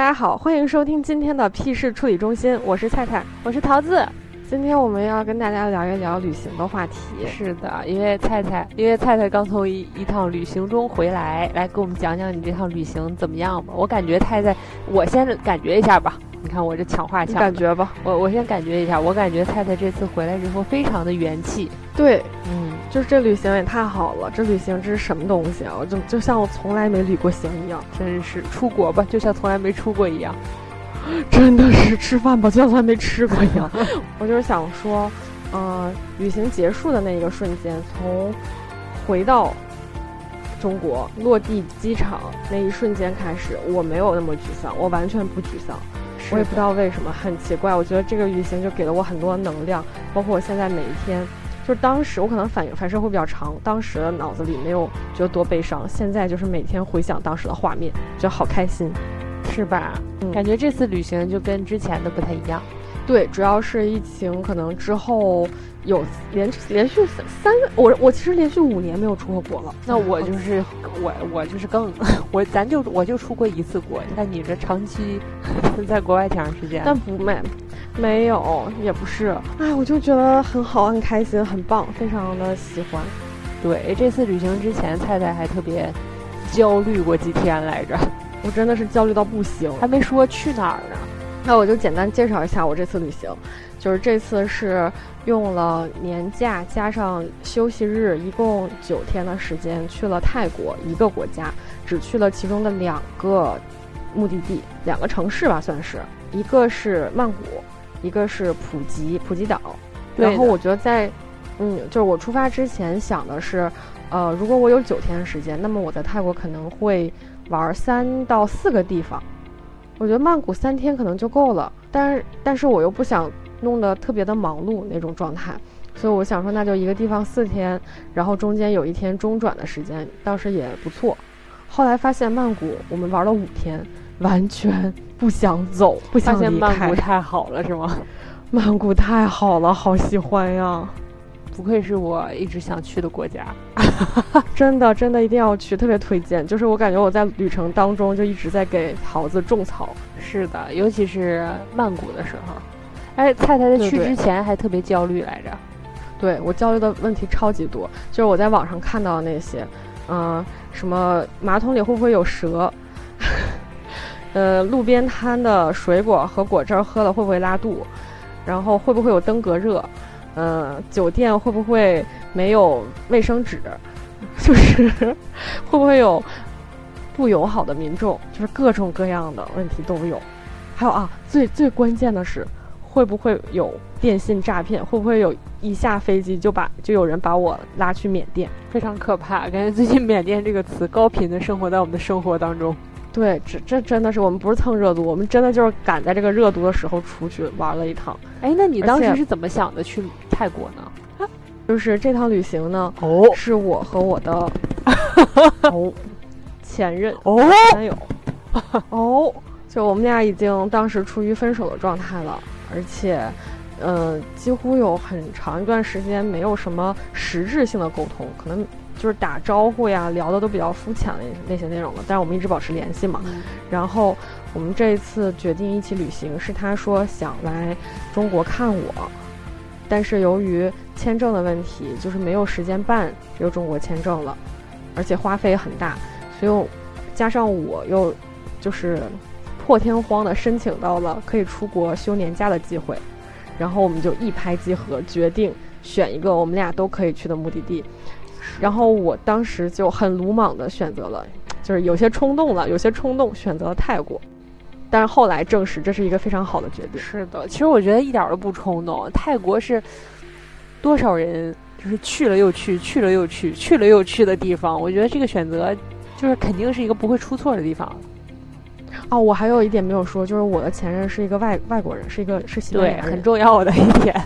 大家好，欢迎收听今天的屁事处理中心，我是菜菜，我是桃子。今天我们要跟大家聊一聊旅行的话题。是的，因为菜菜刚从一趟旅行中回来，来给我们讲讲你这趟旅行怎么样吧。我感觉菜菜，我先感觉一下吧。你看我这抢话抢的，感觉吧。我先感觉一下，我感觉菜菜这次回来之后非常的元气。对，就是这旅行也太好了，这旅行这是什么东西啊？就像我从来没旅过行一样，真是出国吧，就像从来没出过一样，真的是吃饭吧，就像从来没吃过一样。我就是想说，旅行结束的那一个瞬间，从回到中国落地机场那一瞬间开始，我没有那么沮丧，我完全不沮丧。我也不知道为什么，很奇怪，我觉得这个旅行就给了我很多能量，包括我现在每一天。就是当时我可能反射会比较长，当时的脑子里没有觉得多悲伤，现在就是每天回想当时的画面，觉得好开心，是吧？感觉这次旅行就跟之前的不太一样。对，主要是疫情可能之后有连续三，我其实连续5年没有出过国了。那我就是我就是更我就出过一次国。你看你这长期在国外挺长时间，但没有也不是，哎，我就觉得很好，很开心，很棒，非常的喜欢。对，这次旅行之前，菜菜还特别焦虑过几天来着，我真的是焦虑到不行，还没说去哪儿呢。那我就简单介绍一下我这次旅行，就是这次是用了年假加上休息日，一共9天的时间，去了泰国1个国家，只去了其中的2个目的地，2个城市吧，算是，一个是曼谷，一个是普吉岛。然后我觉得在就是我出发之前想的是，如果我有9天时间，那么我在泰国可能会玩3到4个地方。我觉得曼谷3天可能就够了，但是我又不想弄得特别的忙碌那种状态，所以我想说那就一个地方4天，然后中间有一天中转的时间，倒是也不错。后来发现曼谷我们玩了5天，完全不想走，不想离开。发现曼谷太好了，是吗？曼谷太好了，好喜欢呀！不愧是我一直想去的国家，真的一定要去，特别推荐。就是我感觉我在旅程当中就一直在给桃子种草。是的，尤其是曼谷的时候。哎，菜菜在去之前还特别焦虑来着。对，我焦虑的问题超级多，就是我在网上看到的那些，什么马桶里会不会有蛇？路边摊的水果和果汁喝了会不会拉肚，然后会不会有登革热，酒店会不会没有卫生纸，就是会不会有不友好的民众，就是各种各样的问题都有。还有啊，最关键的是会不会有电信诈骗，会不会有一下飞机就有人把我拉去缅甸，非常可怕。感觉最近缅甸这个词高频的生活在我们的生活当中。对，这真的是我们不是蹭热度，我们真的就是赶在这个热度的时候出去玩了一趟。哎，那你当时是怎么想的去泰国呢？就是这趟旅行呢，是我和我的前任男友就我们俩已经当时处于分手的状态了，而且几乎有很长一段时间没有什么实质性的沟通，可能就是打招呼呀，聊的都比较肤浅的那些内容了，但是我们一直保持联系嘛。然后我们这一次决定一起旅行，是他说想来中国看我，但是由于签证的问题，就是没有时间办这个中国签证了，而且花费很大，所以加上我又就是破天荒的申请到了可以出国休年假的机会，然后我们就一拍即合，决定选一个我们俩都可以去的目的地。然后我当时就很鲁莽的选择了，就是有些冲动选择了泰国，但是后来证实这是一个非常好的决定。是的，其实我觉得一点都不冲动。泰国是多少人就是去了又去的地方，我觉得这个选择就是肯定是一个不会出错的地方。我还有一点没有说，就是我的前任是一个外国人，是西班牙人，对，很重要的一点。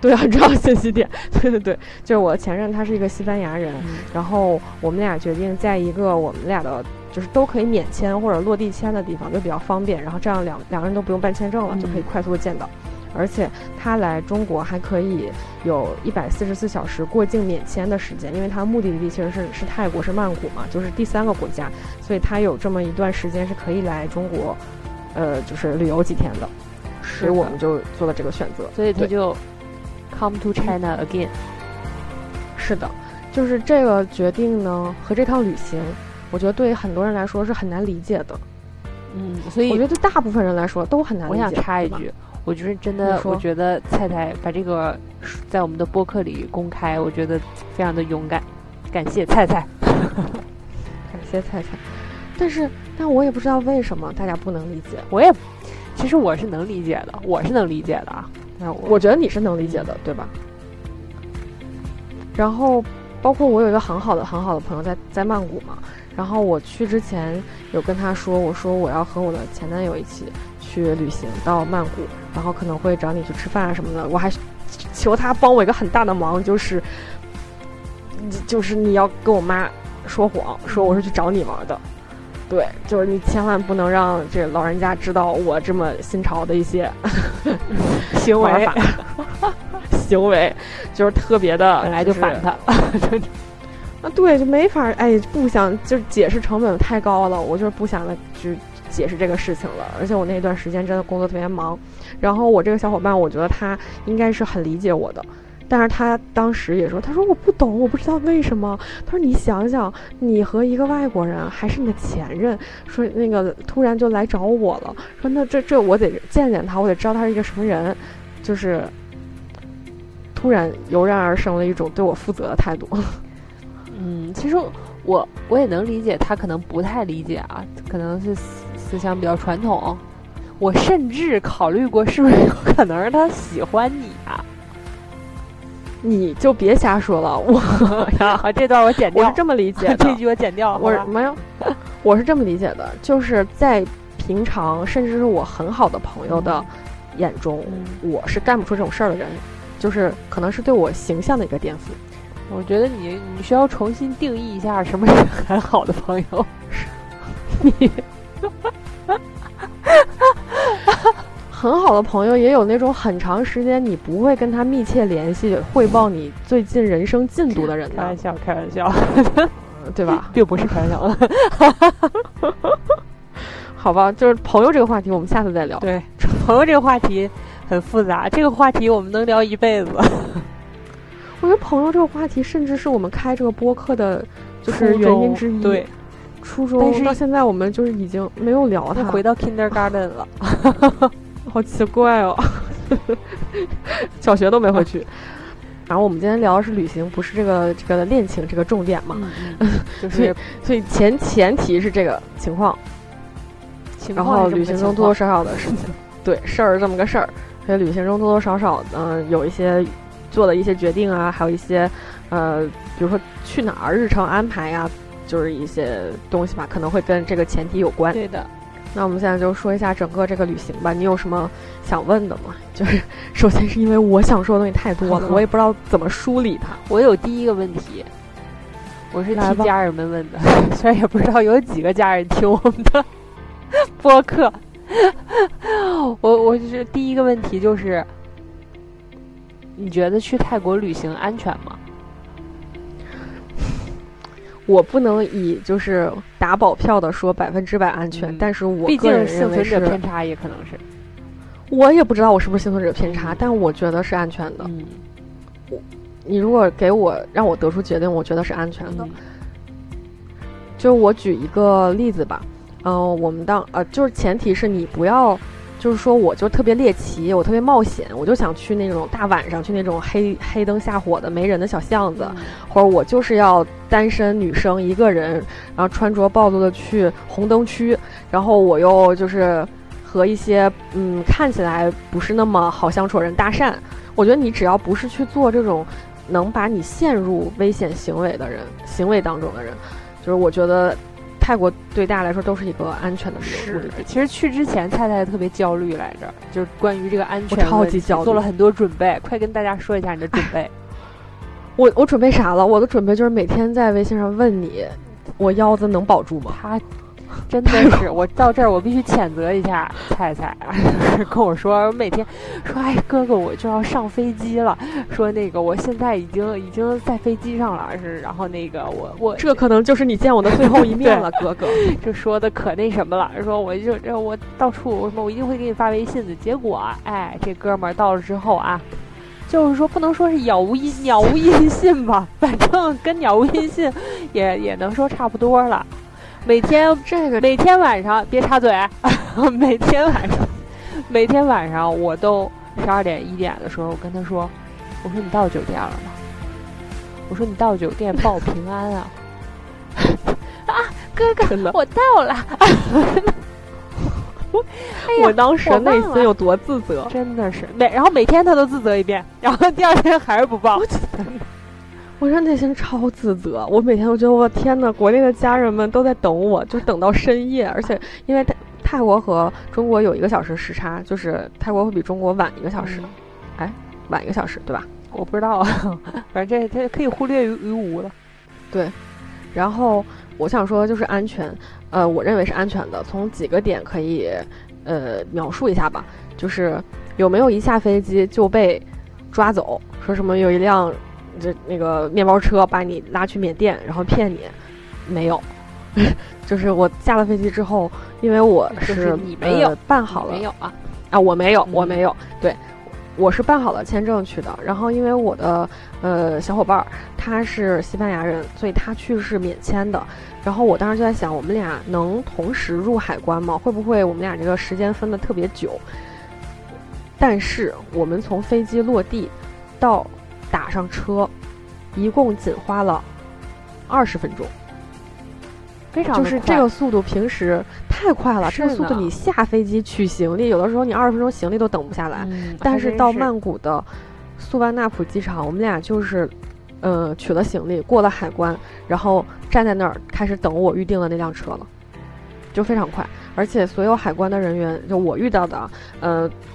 对，很重要信息点。对，就是我的前任他是一个西班牙人，然后我们俩决定在一个我们俩的就是都可以免签或者落地签的地方，就比较方便，然后这样两个人都不用办签证了，就可以快速的见到。而且他来中国还可以有144小时过境免签的时间，因为他目的地其实是泰国，是曼谷嘛，就是第3个国家，所以他有这么一段时间是可以来中国就是旅游几天的，所以我们就做了这个选择。所以他就 come to China again。是的，就是这个决定呢和这趟旅行，我觉得对很多人来说是很难理解的。嗯，所以我觉得对大部分人来说都很难理解。我想插一句，我就是真的，我觉得蔡蔡把这个在我们的播客里公开，我觉得非常的勇敢，感谢蔡蔡。感谢蔡蔡。但我也不知道为什么大家不能理解。其实我是能理解的，啊。我觉得你是能理解的，对吧？然后，包括我有一个很好的朋友在曼谷嘛，然后我去之前有跟他说，我说我要和我的前男友一起去旅行到曼谷，然后可能会找你去吃饭啊什么的。我还求他帮我一个很大的忙，就是你要跟我妈说谎，说我是去找你玩的。对，就是你千万不能让这老人家知道我这么新潮的一些行为，就是特别的，本来就反他，啊，对，就没法，哎，不想就是解释成本太高了，我就是不想了，就解释这个事情了。而且我那段时间真的工作特别忙，然后我这个小伙伴，我觉得他应该是很理解我的。但是他当时也说，他说我不懂，我不知道为什么。他说你想想，你和一个外国人还是你的前任，说那个突然就来找我了，说那这我得见见他，我得知道他是一个什么人，就是突然油然而生了一种对我负责的态度。嗯，其实我也能理解，他可能不太理解啊，可能是思想比较传统。我甚至考虑过是不是有可能是他喜欢你啊。你就别瞎说了，这段我剪掉。我是这么理解的，这句我剪掉。我没有，我是这么理解的，就是在平常甚至是我很好的朋友的眼中，我是干不出这种事儿的人，就是可能是对我形象的一个颠覆。我觉得你需要重新定义一下什么是很好的朋友。你很好的朋友也有那种很长时间你不会跟他密切联系汇报你最近人生进度的人的。开玩笑对吧？并不是开玩笑。好吧，就是朋友这个话题我们下次再聊。对，朋友这个话题很复杂，这个话题我们能聊一辈子。我觉得朋友这个话题甚至是我们开这个播客的就是原因之一。对，初中，但是到现在我们就是已经没有聊它，回到 kindergarten 了。好奇怪哦，小学都没回去。然后我们今天聊的是旅行，不是这个恋情这个重点嘛？就是所以前提是这个情况，然后旅行中多多少少的事情，对事儿这么个事儿。所以旅行中多多少少有一些做了一些决定啊，还有一些比如说去哪儿日程安排呀，就是一些东西吧，可能会跟这个前提有关。对的。那我们现在就说一下整个这个旅行吧，你有什么想问的吗？就是首先是因为我想说的东西太多了，我也不知道怎么梳理它。我有第一个问题，我是替家人们问的，虽然也不知道有几个家人听我们的播客。我就是第一个问题就是，你觉得去泰国旅行安全吗？我不能以就是打保票的说100%安全，但是我个人认为是，毕竟幸存者偏差也可能是，我也不知道我是不是幸存者偏差，但我觉得是安全的。你如果让我得出决定，我觉得是安全的。就我举一个例子吧，我们就是前提是你不要，就是说我就特别猎奇，我特别冒险，我就想去那种大晚上去那种黑灯瞎火的没人的小巷子，或者我就是要单身女生一个人，然后穿着暴露的去红灯区，然后我又就是和一些看起来不是那么好相处的人搭讪。我觉得你只要不是去做这种能把你陷入危险行为当中的人，就是我觉得泰国对大家来说都是一个安全的事。是，其实去之前蔡蔡特别焦虑来着，就是关于这个安全问题，我超级焦虑，做了很多准备。快跟大家说一下你的准备。我准备啥了？我的准备就是每天在微信上问你，我腰子能保住吗？他真的是，我到这儿我必须谴责一下菜菜啊！跟我说每天说，哎哥哥我就要上飞机了，说那个我现在已经在飞机上了，是然后那个我这可能就是你见我的最后一面了，哥哥这说的可那什么了，说我到处什么我一定会给你发微信的，结果哎这哥们儿到了之后啊。就是说，不能说是鸟无音信吧，反正跟鸟无音信也能说差不多了。每天晚上别插嘴，每天晚上我都12点1点的时候，我跟他说，我说你到酒店了吗？我说你到酒店报平安啊！啊，哥哥，我到了。哎、我当时内心有多自责，真的是然后每天他都自责一遍，然后第二天还是不报。我说内心超自责，我每天都觉得我天哪，国内的家人们都在等我，就等到深夜，而且因为泰国和中国有1个小时时差，就是泰国会比中国晚1个小时，哎，晚1个小时对吧？我不知道啊，反正这可以忽略于无了。对，然后我想说就是安全。我认为是安全的，从几个点可以，描述一下吧。就是有没有一下飞机就被抓走，说什么有一辆那个面包车把你拉去缅甸，然后骗你，没有。就是我下了飞机之后，因为我是、就是、你没有、办好了，没有啊啊，我没有，对，我是办好了签证去的。然后因为我的小伙伴他是西班牙人，所以他去是免签的。然后我当时就在想，我们俩能同时入海关吗？会不会我们俩这个时间分得特别久？但是我们从飞机落地到打上车，一共仅花了20分钟，非常就是这个速度，平时太快了。这个速度你下飞机取行李，有的时候你20分钟行李都等不下来。但是到曼谷的素万那普机场，我们俩就是。取了行李，过了海关，然后站在那儿开始等我预定的那辆车了，就非常快。而且所有海关的人员，就我遇到的，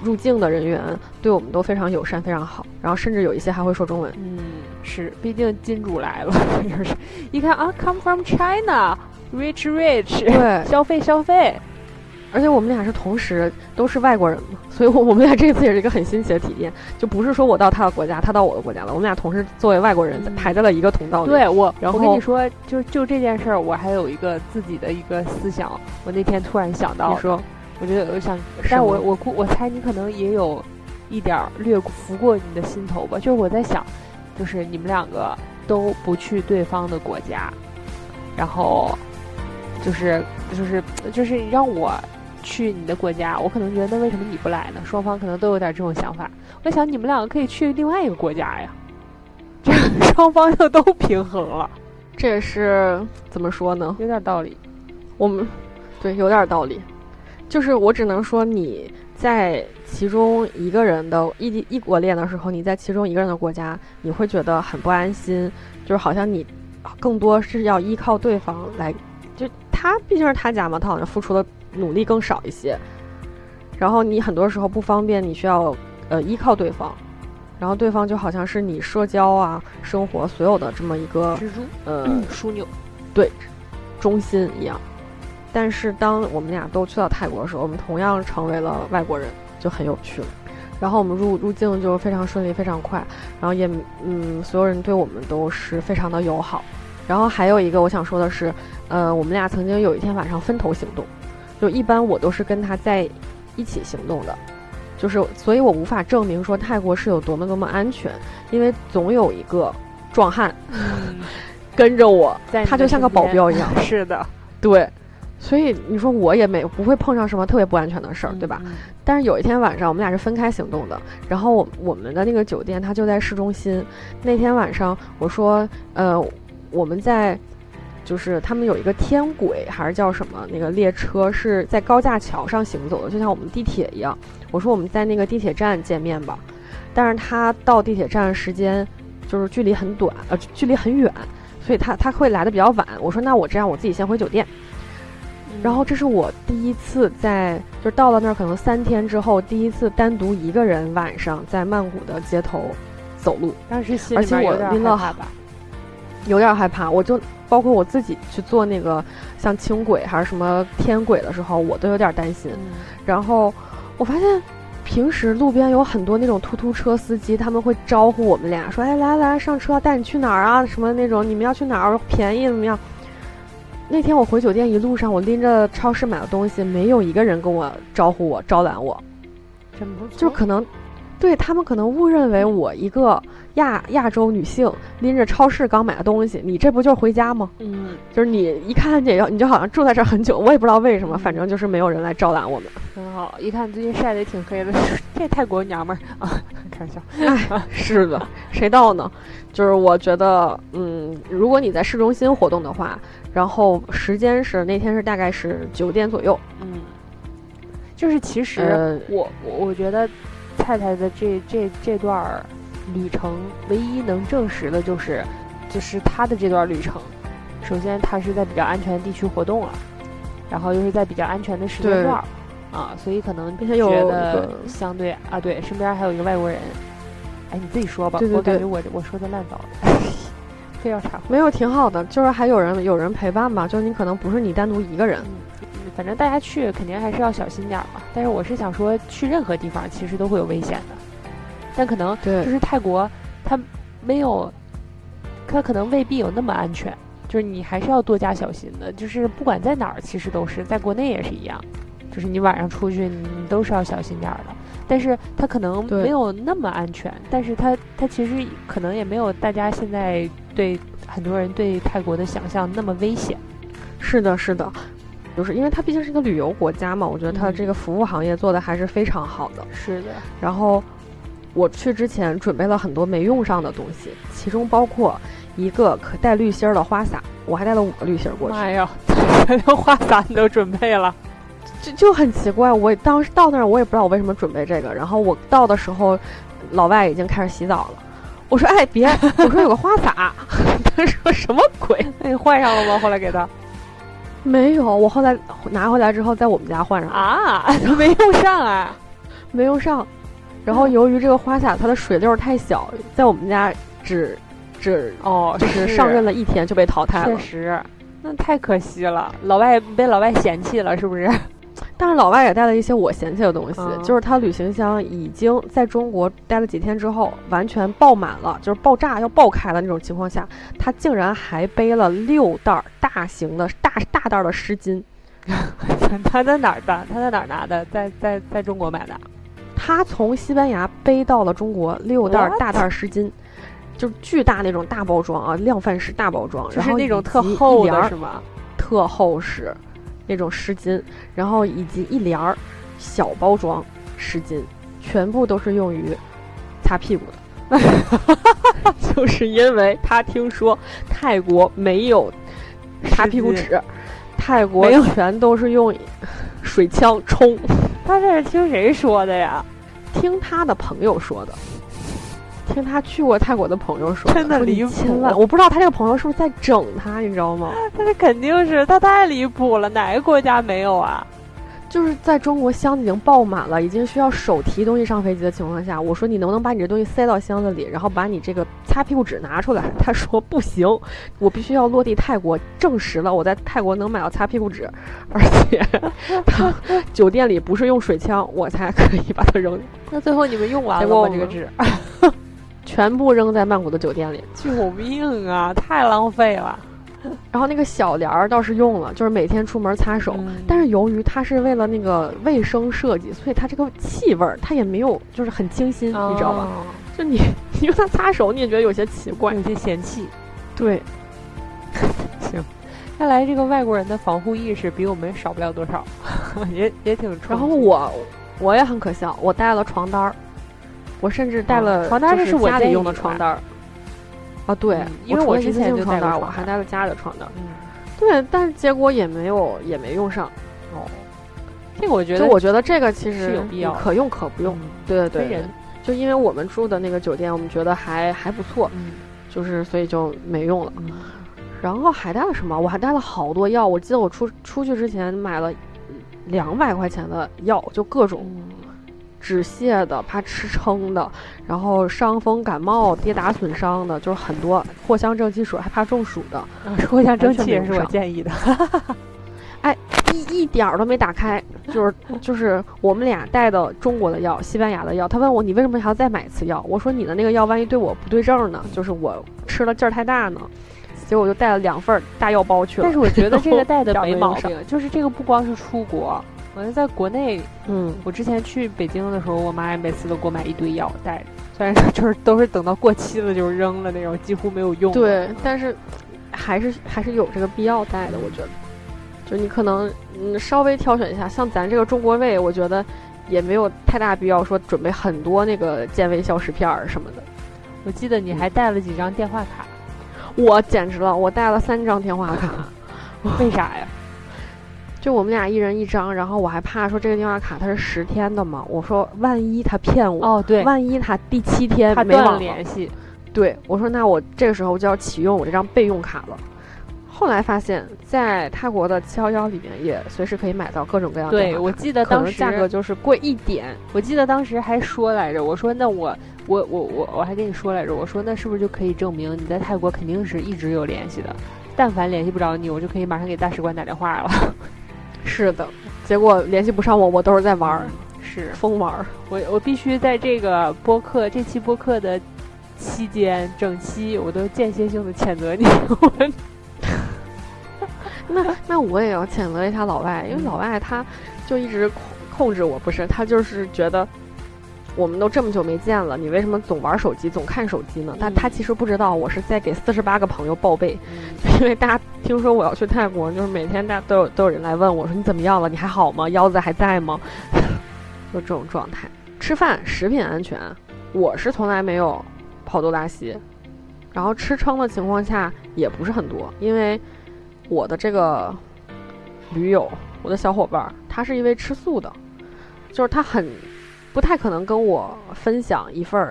入境的人员对我们都非常友善，非常好。然后甚至有一些还会说中文。嗯，是，毕竟金主来了，就是一看啊 ，Come from China，rich，对，消费。而且我们俩是同时都是外国人嘛，所以我们俩这次也是一个很新奇的体验，就不是说我到他的国家，他到我的国家了，我们俩同时作为外国人排在了一个通道里。对，我跟你说，就这件事儿，我还有一个自己的一个思想。我那天突然想到，你说，我觉得我想，但我猜你可能也有一点略拂过你的心头吧。就是我在想，就是你们两个都不去对方的国家，然后就是让我。去你的国家，我可能觉得那为什么你不来呢？双方可能都有点这种想法。我想你们两个可以去另外一个国家呀，这双方就都平衡了。这也是怎么说呢？有点道理。我们对有点道理，就是我只能说你在其中一个人的异国恋的时候，你在其中一个人的国家，你会觉得很不安心，就是好像你更多是要依靠对方来，就他毕竟是他家嘛，他好像付出了。努力更少一些，然后你很多时候不方便，你需要依靠对方，然后对方就好像是你社交啊、生活所有的这么一个支柱、枢纽，对，中心一样。但是当我们俩都去到泰国的时候，我们同样成为了外国人，就很有趣了。然后我们入境就非常顺利、非常快，然后也所有人对我们都是非常的友好。然后还有一个我想说的是，我们俩曾经有一天晚上分头行动。就一般我都是跟他在一起行动的，就是所以我无法证明说泰国是有多么安全，因为总有一个壮汉、跟着我，他就像个保镖一样。是的，对，所以你说我也不会碰上什么特别不安全的事儿，对吧？但是有一天晚上我们俩是分开行动的，然后我们的那个酒店它就在市中心。那天晚上我说，我们在。就是他们有一个天轨还是叫什么那个列车是在高架桥上行走的，就像我们地铁一样。我说我们在那个地铁站见面吧，但是他到地铁站时间就是距离很远，所以他会来的比较晚。我说那我这样我自己先回酒店，然后这是我第一次在就是到了那儿可能3天之后第一次单独一个人晚上在曼谷的街头走路，当时心里面有点害怕吧。有点害怕，我就包括我自己去坐那个像轻轨还是什么天轨的时候，我都有点担心。然后我发现平时路边有很多那种突突车司机，他们会招呼我们俩说：“哎，来来上车，带你去哪儿啊？什么那种你们要去哪儿，便宜怎么样？”那天我回酒店一路上，我拎着超市买的东西，没有一个人跟我招呼我、招揽我，真不错。就可能对他们可能误认为我一个亚洲女性拎着超市刚买的东西，你这不就回家吗？嗯，就是你一看见你就好像住在这儿很久，我也不知道为什么，反正就是没有人来招揽我们。很好，一看最近晒得也挺黑的，这泰国娘们儿啊，开玩笑。哎，是的，谁到呢？就是我觉得，如果你在市中心活动的话，然后时间是那天是大概是9点左右。嗯，就是其实我觉得。太太的这段旅程，唯一能证实的就是她的这段旅程，首先她是在比较安全的地区活动了，然后又是在比较安全的时间段啊，所以可能觉得相对啊，对，身边还有一个外国人，哎，你自己说吧，对对对，我感觉我说的烂糟了，非要查没有挺好的，就是还有人陪伴吧，就是你可能不是你单独一个人。反正大家去肯定还是要小心点嘛，但是我是想说，去任何地方其实都会有危险的，但可能就是泰国，它可能未必有那么安全，就是你还是要多加小心的。就是不管在哪儿，其实都是在国内也是一样，就是你晚上出去，你都是要小心点的。但是它可能没有那么安全，但是它其实可能也没有大家现在对很多人对泰国的想象那么危险。是的，是的。就是因为它毕竟是一个旅游国家嘛，我觉得它这个服务行业做的还是非常好的。是的。然后我去之前准备了很多没用上的东西，其中包括一个可带滤芯的花洒，我还带了5个滤芯过去。哎呀，花洒你都准备了，就很奇怪。我当时到那儿，我也不知道我为什么准备这个。然后我到的时候，老外已经开始洗澡了。我说：“哎，别！”我说有个花洒。他说：“什么鬼？”那你换上了吗？后来给他。没有，我后来拿回来之后，在我们家换上啊，没用上啊，没用上。然后由于这个花洒它的水流太小，在我们家就是上任了1天就被淘汰了。确实，那太可惜了，被老外嫌弃了，是不是？但是老外也带了一些我嫌弃的东西，就是他旅行箱已经在中国待了几天之后完全爆满了，就是爆炸要爆开的那种情况下，他竟然还背了6袋大型的大袋的湿巾。他在哪儿的？他在哪儿拿的？在中国买的。他从西班牙背到了中国6袋大袋湿巾，就是巨大那种大包装啊，量贩式大包装，就是那种特厚的是吗？特厚实。那种湿巾，然后以及1帘小包装湿巾，全部都是用于擦屁股的。就是因为他听说泰国没有擦屁股纸，泰国全都是用水枪冲。他这是听谁说的呀？听他的朋友说的，听他去过泰国的朋友说，真的离谱！千万，我不知道他这个朋友是不是在整他，你知道吗？他这肯定是，他太离谱了，哪个国家没有啊？就是在中国箱子已经爆满了，已经需要手提东西上飞机的情况下，我说你能不能把你这东西塞到箱子里，然后把你这个擦屁股纸拿出来？他说不行，我必须要落地泰国，证实了我在泰国能买到擦屁股纸，而且他酒店里不是用水枪，我才可以把它扔。那最后你们用完了吗？这个纸？全部扔在曼谷的酒店里，救命啊！太浪费了。然后那个小帘倒是用了，就是每天出门擦手，但是由于它是为了那个卫生设计，所以它这个气味它也没有，就是很清新，你知道吧？就你用它擦手，你也觉得有些奇怪，有些嫌弃。对，行，看来这个外国人的防护意识比我们少不了多少，也挺。然后我也很可笑，我带了床单儿。我甚至带了床单，这是我家里用的床单啊，对，因为我之前就带了，我还带了家里的床单，对，但是结果也没用上。哦，这个我觉得这个其实有必要，可用可不用，对对对，就因为我们住的那个酒店，我们觉得还不错，就是所以就没用了。然后还带了什么？我还带了好多药，我记得我出去之前买了200块钱的药，就各种。止泻的、怕吃撑的，然后伤风感冒、跌打损伤的，就是很多藿香正气水，还怕中暑的。藿香正气也是我建议的。哎，一点儿都没打开，就是我们俩带的中国的药、西班牙的药。他问我你为什么还要再买一次药？我说你的那个药万一对我不对症呢？就是我吃了劲儿太大呢。结果我就带了2份大药包去了。但是我觉得这个带的没毛病，就是这个不光是出国，我在国内，我之前去北京的时候，我妈也每次都给我买一堆药带着，虽然就是都是等到过期了就扔了那种，几乎没有用。对，但是还是有这个必要带的，我觉得。就你可能稍微挑选一下，像咱这个中国胃，我觉得也没有太大必要说准备很多那个健胃消食片儿什么的。我记得你还带了几张电话卡。我简直了，我带了3张电话卡。为啥呀？就我们俩一人1张，然后我还怕说这个电话卡它是10天的嘛，我说万一他骗我，哦对，万一他第7天没网联系，对，我说那我这个时候就要启用我这张备用卡了。后来发现，在泰国的711里面也随时可以买到各种各样的。对，我记得当时价格就是贵一点。我记得当时还说来着，我说那我还跟你说来着，我说那是不是就可以证明你在泰国肯定是一直有联系的？但凡联系不着你，我就可以马上给大使馆打电话了。是的，结果联系不上我，我都是在玩，是疯玩。我必须在这个播客这期播客的期间，整期我都间歇性的谴责你。那我也要谴责一下老外，因为老外他就一直控制我，不是他就是觉得我们都这么久没见了，你为什么总玩手机总看手机呢？但他其实不知道我是在给48个朋友报备，因为大家听说我要去泰国，就是每天大家都有人来问我说你怎么样了，你还好吗，腰子还在吗？就这种状态。吃饭食品安全，我是从来没有跑肚拉稀，然后吃撑的情况下也不是很多，因为我的这个驴友，我的小伙伴，他是一位吃素的，就是他不太可能跟我分享一份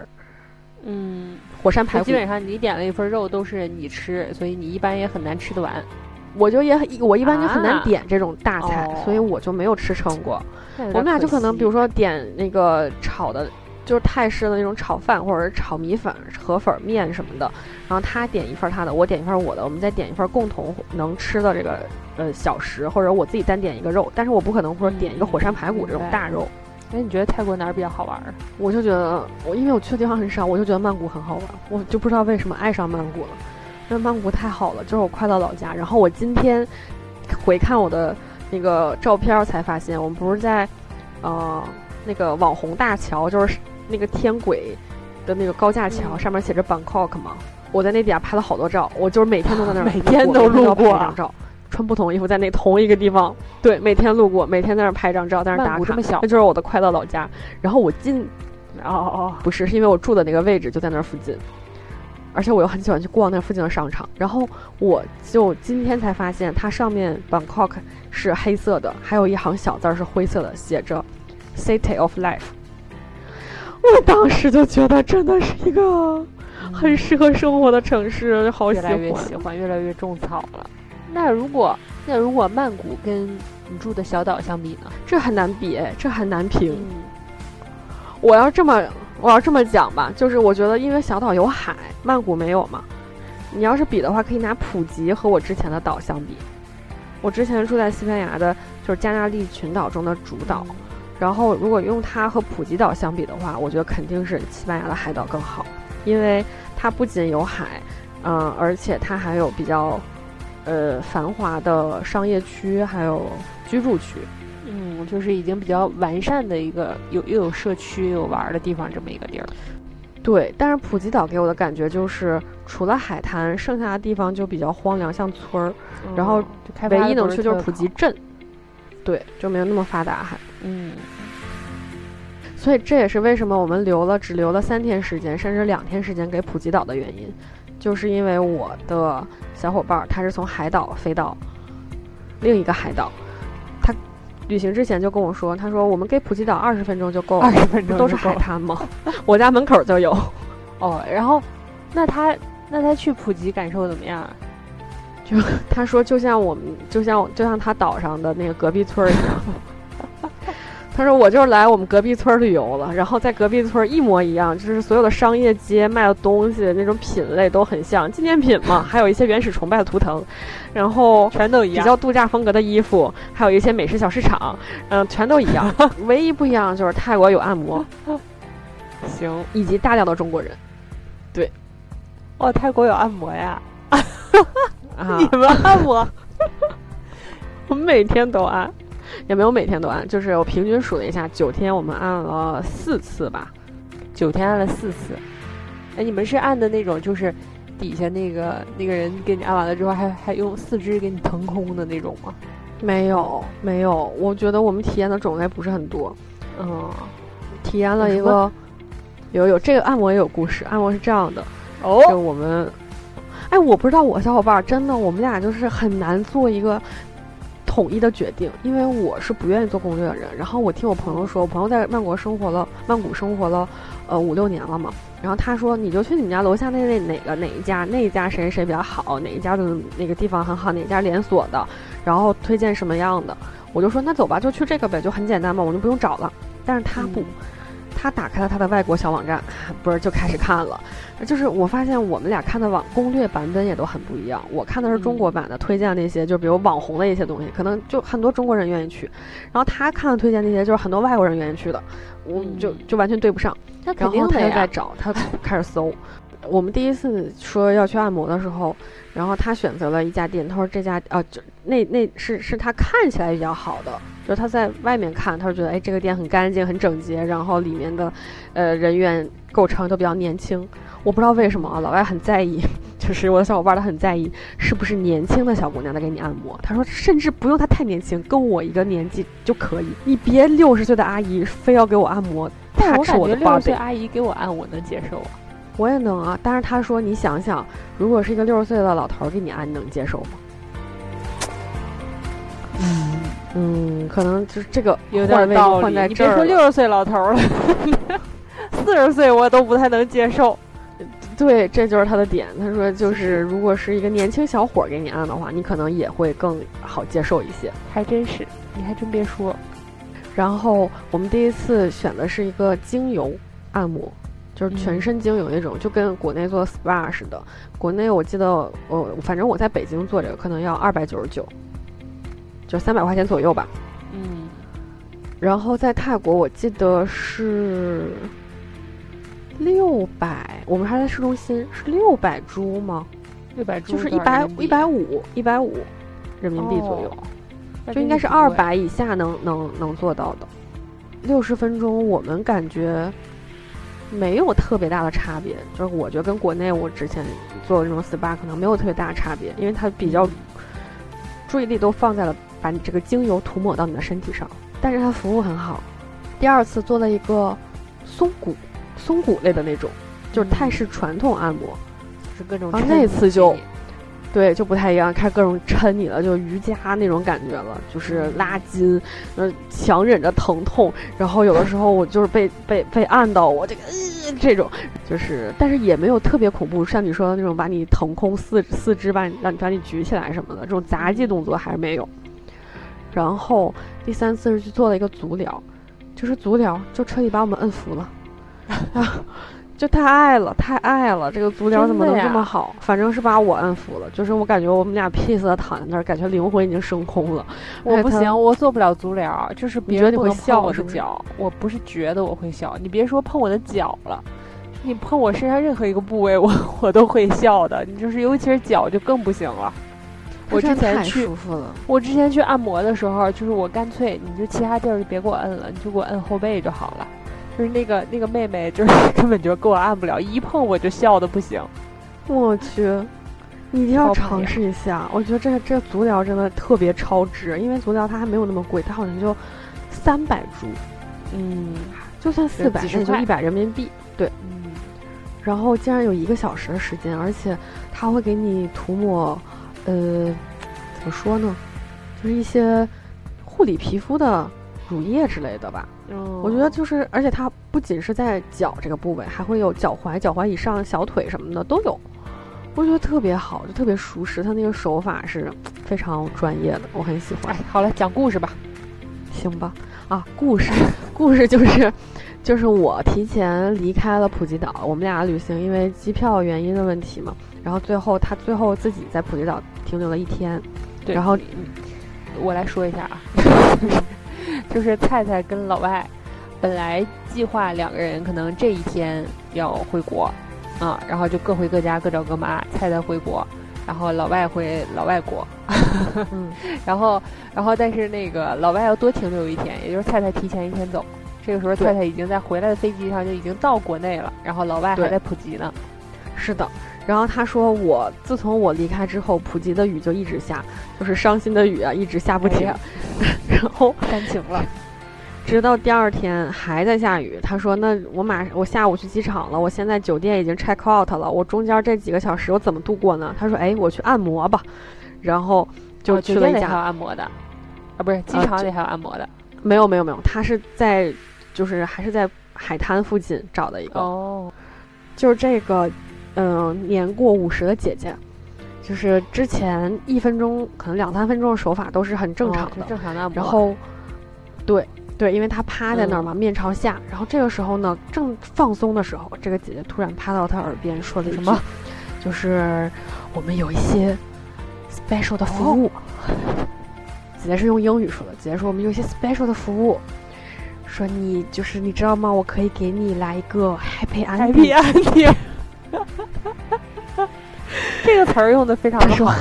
火山排骨。基本上你点了一份肉都是你吃，所以你一般也很难吃得完。我一般就很难点这种大菜，所以我就没有吃撑过。我们俩就可能比如说点那个炒的，就是泰式的那种炒饭或者是炒米粉、河粉、面什么的，然后他点一份他的，我点一份我的，我们再点一份共同能吃的这个小食，或者我自己单点一个肉，但是我不可能说点一个火山排骨这种大肉。哎，你觉得泰国哪儿比较好玩？我就觉得因为我去的地方很少，我就觉得曼谷很好玩，我就不知道为什么爱上曼谷了，因为曼谷太好了，就是我快到老家。然后我今天回看我的那个照片才发现，我们不是在那个网红大桥，就是那个天轨的那个高架桥，上面写着 Bangkok 嘛，我在那底下拍了好多照，我就是每天都在那儿，每天都路过，拍张照，穿不同衣服在那同一个地方，对，每天路过，每天在那儿拍张照，在那打卡，这么小，那就是我的快乐老家。然后我进，不是，是因为我住的那个位置就在那附近，而且我又很喜欢去逛那附近的商场。然后我就今天才发现，它上面 Bangkok 是黑色的，还有一行小字是灰色的，写着 City of Life。我当时就觉得真的是一个很适合生活的城市，好喜欢，越来越喜欢，越来越种草了。那如果曼谷跟你住的小岛相比呢？这很难比，这很难评。我要这么讲吧，就是我觉得因为小岛有海，曼谷没有嘛。你要是比的话，可以拿普吉和我之前的岛相比。我之前住在西班牙的，就是加那利群岛中的主岛。然后如果用它和普吉岛相比的话，我觉得肯定是西班牙的海岛更好，因为它不仅有海，而且它还有比较繁华的商业区，还有居住区，就是已经比较完善的一个又有社区又有玩的地方，这么一个地儿。对，但是普吉岛给我的感觉就是除了海滩，剩下的地方就比较荒凉，像村儿，然后唯一能去就是普吉镇，对，就没有那么发达还。所以这也是为什么我们只留了3天时间，甚至2天时间给普吉岛的原因，就是因为我的小伙伴他是从海岛飞到另一个海岛，他旅行之前就跟我说，他说我们给普吉岛20分钟就够了，20分钟都是海滩吗？我家门口就有。然后那他去普吉感受怎么样？就他说就像他岛上的那个隔壁村一样。他说我就是来我们隔壁村旅游了，然后在隔壁村一模一样，就是所有的商业街卖的东西那种品类都很像，纪念品嘛，还有一些原始崇拜的图腾，然后全都一样，比较度假风格的衣服，还有一些美食小市场，全都一样，唯一不一样就是泰国有按摩，行，以及大量的中国人，对，哦，泰国有按摩呀，你们按摩？我每天都按。也没有每天都按，就是我平均数了一下，9天我们按了4次吧，9天按了4次。哎，你们是按的那种，就是底下那个人给你按完了之后，还用4肢给你腾空的那种吗？没有，我觉得我们体验的种类不是很多。体验了一个，有这个按摩也有故事，按摩是这样的哦，就我们，哎，我不知道我小伙伴真的，我们俩就是很难做一个统一的决定，因为我是不愿意做攻略的人。然后我听我朋友说，我朋友在曼谷生活了，5、6年了嘛。然后他说，你就去你们家楼下那哪一家，那一家谁比较好，哪一家的那个地方很好，哪一家连锁的，然后推荐什么样的。我就说那走吧，就去这个呗，就很简单嘛，我就不用找了。但是他不，他打开了他的外国小网站，不是就开始看了。就是我发现我们俩看的攻略版本也都很不一样，我看的是中国版的，推荐那些就比如网红的一些东西，可能就很多中国人愿意去，然后他看的推荐那些就是很多外国人愿意去的，我就完全对不上。然后他就在找，他开始搜。我们第一次说要去按摩的时候，然后他选择了一家店，他说这家就那是他看起来比较好的，就是他在外面看，他就觉得哎这个店很干净很整洁，然后里面的人员构成都比较年轻。我不知道为什么啊，老外很在意，就是我的小伙伴他很在意是不是年轻的小姑娘在给你按摩。他说甚至不用她太年轻，跟我一个年纪就可以，你别60岁的阿姨非要给我按摩。但我感觉60岁阿姨给我按我能接受啊，我也能啊。但是他说你想想，如果是一个60岁的老头给你按，你能接受吗？可能就是这个有点道理。你别说60岁老头了，40岁我都不太能接受。对，这就是他的点。他说就是如果是一个年轻小伙给你按的话，你可能也会更好接受一些。还真是，你还真别说。然后我们第一次选的是一个精油按摩，就是全身精油那种，就跟国内做 SPA 似的。国内我记得反正我在北京做这个可能要299，就300块钱左右吧。然后在泰国我记得是600，我们还在市中心，是600铢吗？600铢就是一百五150人民币左右，就应该是200以下能做到的。60分钟我们感觉没有特别大的差别，就是我觉得跟国内我之前做的那种 SPA 可能没有特别大的差别，因为它比较注意力都放在了把你这个精油涂抹到你的身体上，但是它服务很好。第二次做了一个松骨类的那种，就是泰式传统按摩，就是各种。那次就不太一样，开始各种抻你了，就瑜伽那种感觉了，就是拉筋，强忍着疼痛，然后有的时候我就是被按到我这个这种，就是但是也没有特别恐怖，像你说的那种把你腾空四肢把你举起来什么的，这种杂技动作还是没有。然后第三次是去做了一个足疗，就是足疗就彻底把我们摁服了。就太爱了，这个足疗怎么能这么好？反正是把我按服了，就是我感觉我们俩 peace 的躺在那儿，感觉灵魂已经升空了。我不行，我做不了足疗，就是别人会笑我的脚，我不是觉得我会笑，你别说碰我的脚了，你碰我身上任何一个部位，我都会笑的。你就是尤其是脚就更不行了。我之前去按摩的时候，就是我干脆你就其他地儿就别给我摁了，你就给我摁后背就好了。就是那个妹妹，就是根本就给我按不了，一碰我就笑的不行。我去，你一定要尝试一下。我觉得这足疗真的特别超值，因为足疗它还没有那么贵，它好像就300铢，就算400，也就100人民币。对，然后竟然有1个小时的时间，而且它会给你涂抹，怎么说呢，就是一些护理皮肤的乳液之类的吧。我觉得就是，而且它不仅是在脚这个部位，还会有脚踝、脚踝以上、小腿什么的都有。我觉得特别好，就特别舒适。它那个手法是非常专业的，我很喜欢。哎，好了，讲故事吧，行吧。啊，故事就是我提前离开了普吉岛，我们俩旅行因为机票原因的问题嘛，然后他最后自己在普吉岛停留了一天。对，然后我来说一下啊，就是菜菜跟老外本来计划两个人可能这一天要回国啊，然后就各回各家各找各妈，菜菜回国，然后老外回老外国，嗯，然后但是那个老外要多停留一天，也就是菜菜提前一天走。这个时候菜菜已经在回来的飞机上就已经到国内了，然后老外还在普吉呢。是的，然后他说我自从我离开之后，普吉的雨就一直下，就是伤心的雨啊，一直下不停，然后煽情了。直到第二天还在下雨，他说那我下午去机场了，我现在酒店已经 check out 了，我中间这几个小时我怎么度过呢？他说哎，我去按摩吧，然后就去了一家、哦、按摩的啊，不是机场里还有按摩的？没有，他是在就是还是在海滩附近找的一个哦，就是这个年过50的姐姐，就是之前一分钟可能两三分钟的手法都是很正常的、哦、正常的按摩，然后对，因为她趴在那儿嘛、嗯，面朝下。然后这个时候呢，正放松的时候，这个姐姐突然趴到她耳边说了什么，就是我们有一些 special 的服务。哦、姐姐是用英语说的，姐姐说我们有一些 special 的服务，说你就是你知道吗？我可以给你来一个 happy ending。这个词儿用的非常的好。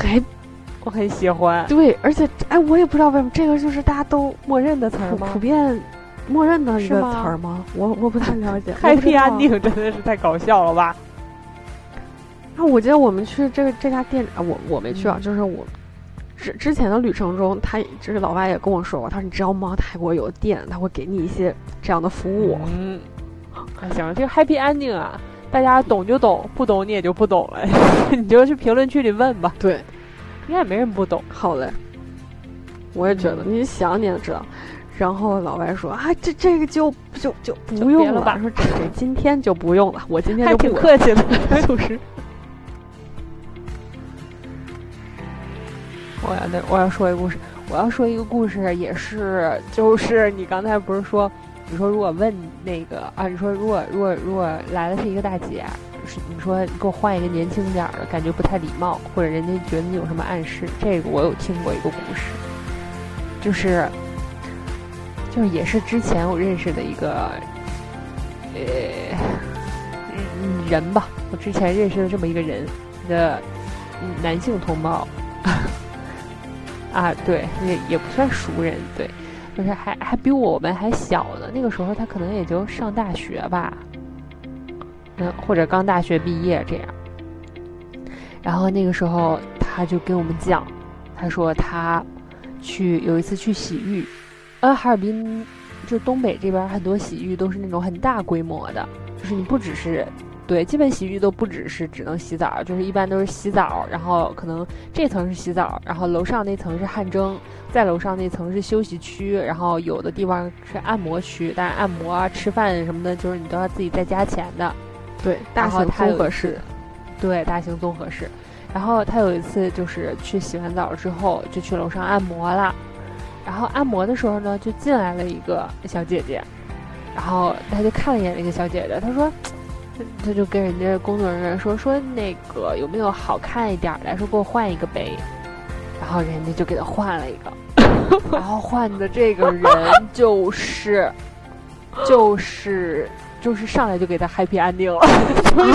我很喜欢，对，而且哎，我也不知道为什么这个就是大家都默认的词儿吗？普遍默认的一个词儿吗？我不太了解。Happy Ending 真的是太搞笑了吧？啊，我记得我们去这家店，我没去啊，就是我之前的旅程中，他就是老外也跟我说过，他说你知道吗？泰国有店，他会给你一些这样的服务。嗯，哎，行，这个 Happy Ending 啊，大家懂就懂，不懂你也就不懂了，你就去评论区里问吧。对。应该也没人不懂。好嘞，我也觉得，你想你也知道。然后老外说：“啊，这个就不用了吧？”说这今天就不用了，我今天就不。还挺客气的，就是。我要说一个故事，也是就是你刚才不是说，你说如果问那个啊，你说如果来的是一个大姐。你说你给我换一个年轻点的，感觉不太礼貌，或者人家觉得你有什么暗示。这个我有听过一个故事，就是也是之前我认识的一个人吧，我之前认识的这么一个人的男性同胞啊，对，也不算熟人，对，就是还比我们还小呢。那个时候他可能也就上大学吧。或者刚大学毕业这样，然后那个时候他就跟我们讲，他说他有一次去洗浴，哈尔滨就东北这边很多洗浴都是那种很大规模的，就是你不只是对基本洗浴都不只是只能洗澡，就是一般都是洗澡，然后可能这层是洗澡，然后楼上那层是汗蒸，在楼上那层是休息区，然后有的地方是按摩区，但是按摩啊吃饭什么的就是你都要自己再加钱的。对，大型综合室，对，大型综合室。然后他有一次就是去洗完澡之后就去楼上按摩了，然后按摩的时候呢就进来了一个小姐姐，然后他就看了一眼那个小姐姐，他就跟人家工作人员说那个有没有好看一点的，说给我换一个呗，然后人家就给他换了一个，然后换的这个人就是上来就给他 happy ending 了，就是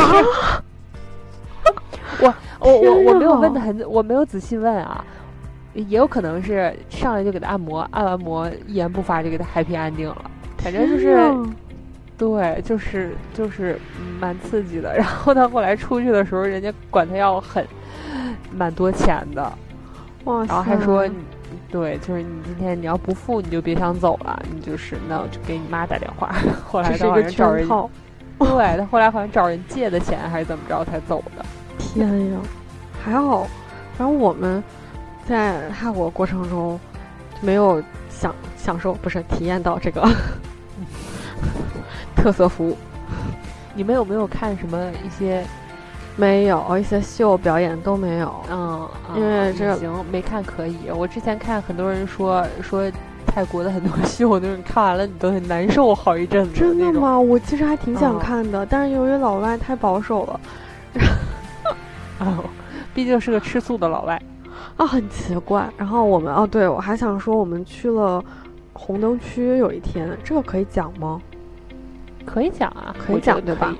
我没有问的很，我没有仔细问啊，也有可能是上来就给他按摩，按完摩一言不发就给他 happy ending 了，反正就是对，就是蛮刺激的。然后他后来出去的时候，人家管他要蛮多钱的，哇！然后还说，对，就是你今天你要不付，你就别想走了，你就是那我就给你妈打电话。后来他好像找人，对，他后来好像找人借的钱还是怎么着才走的。天呀，还好，反正我们在泰国过程中没有享受，不是体验到这个特色服务。你们有没有看什么一些？没有，一些秀表演都没有。嗯，因为这个行没看可以。我之前看很多人说泰国的很多秀，那种看完了你都很难受好一阵子。真的吗？我其实还挺想看的，但是由于老外太保守了。哦，毕竟是个吃素的老外啊，很奇怪。然后我们对，我还想说我们去了红灯区有一天，这个可以讲吗？可以讲啊，可以讲对吧？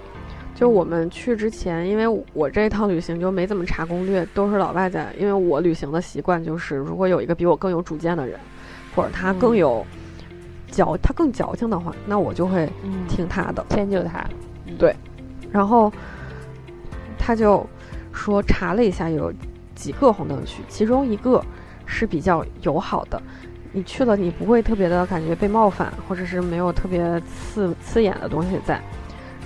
就我们去之前，因为我这一趟旅行就没怎么查攻略，都是老外在。因为我旅行的习惯就是，如果有一个比我更有主见的人，或者他更有他更矫情的话，那我就会听他的，迁就他。对。然后他就说查了一下，有几个红灯区，其中一个是比较友好的，你去了你不会特别的感觉被冒犯，或者是没有特别刺眼的东西在。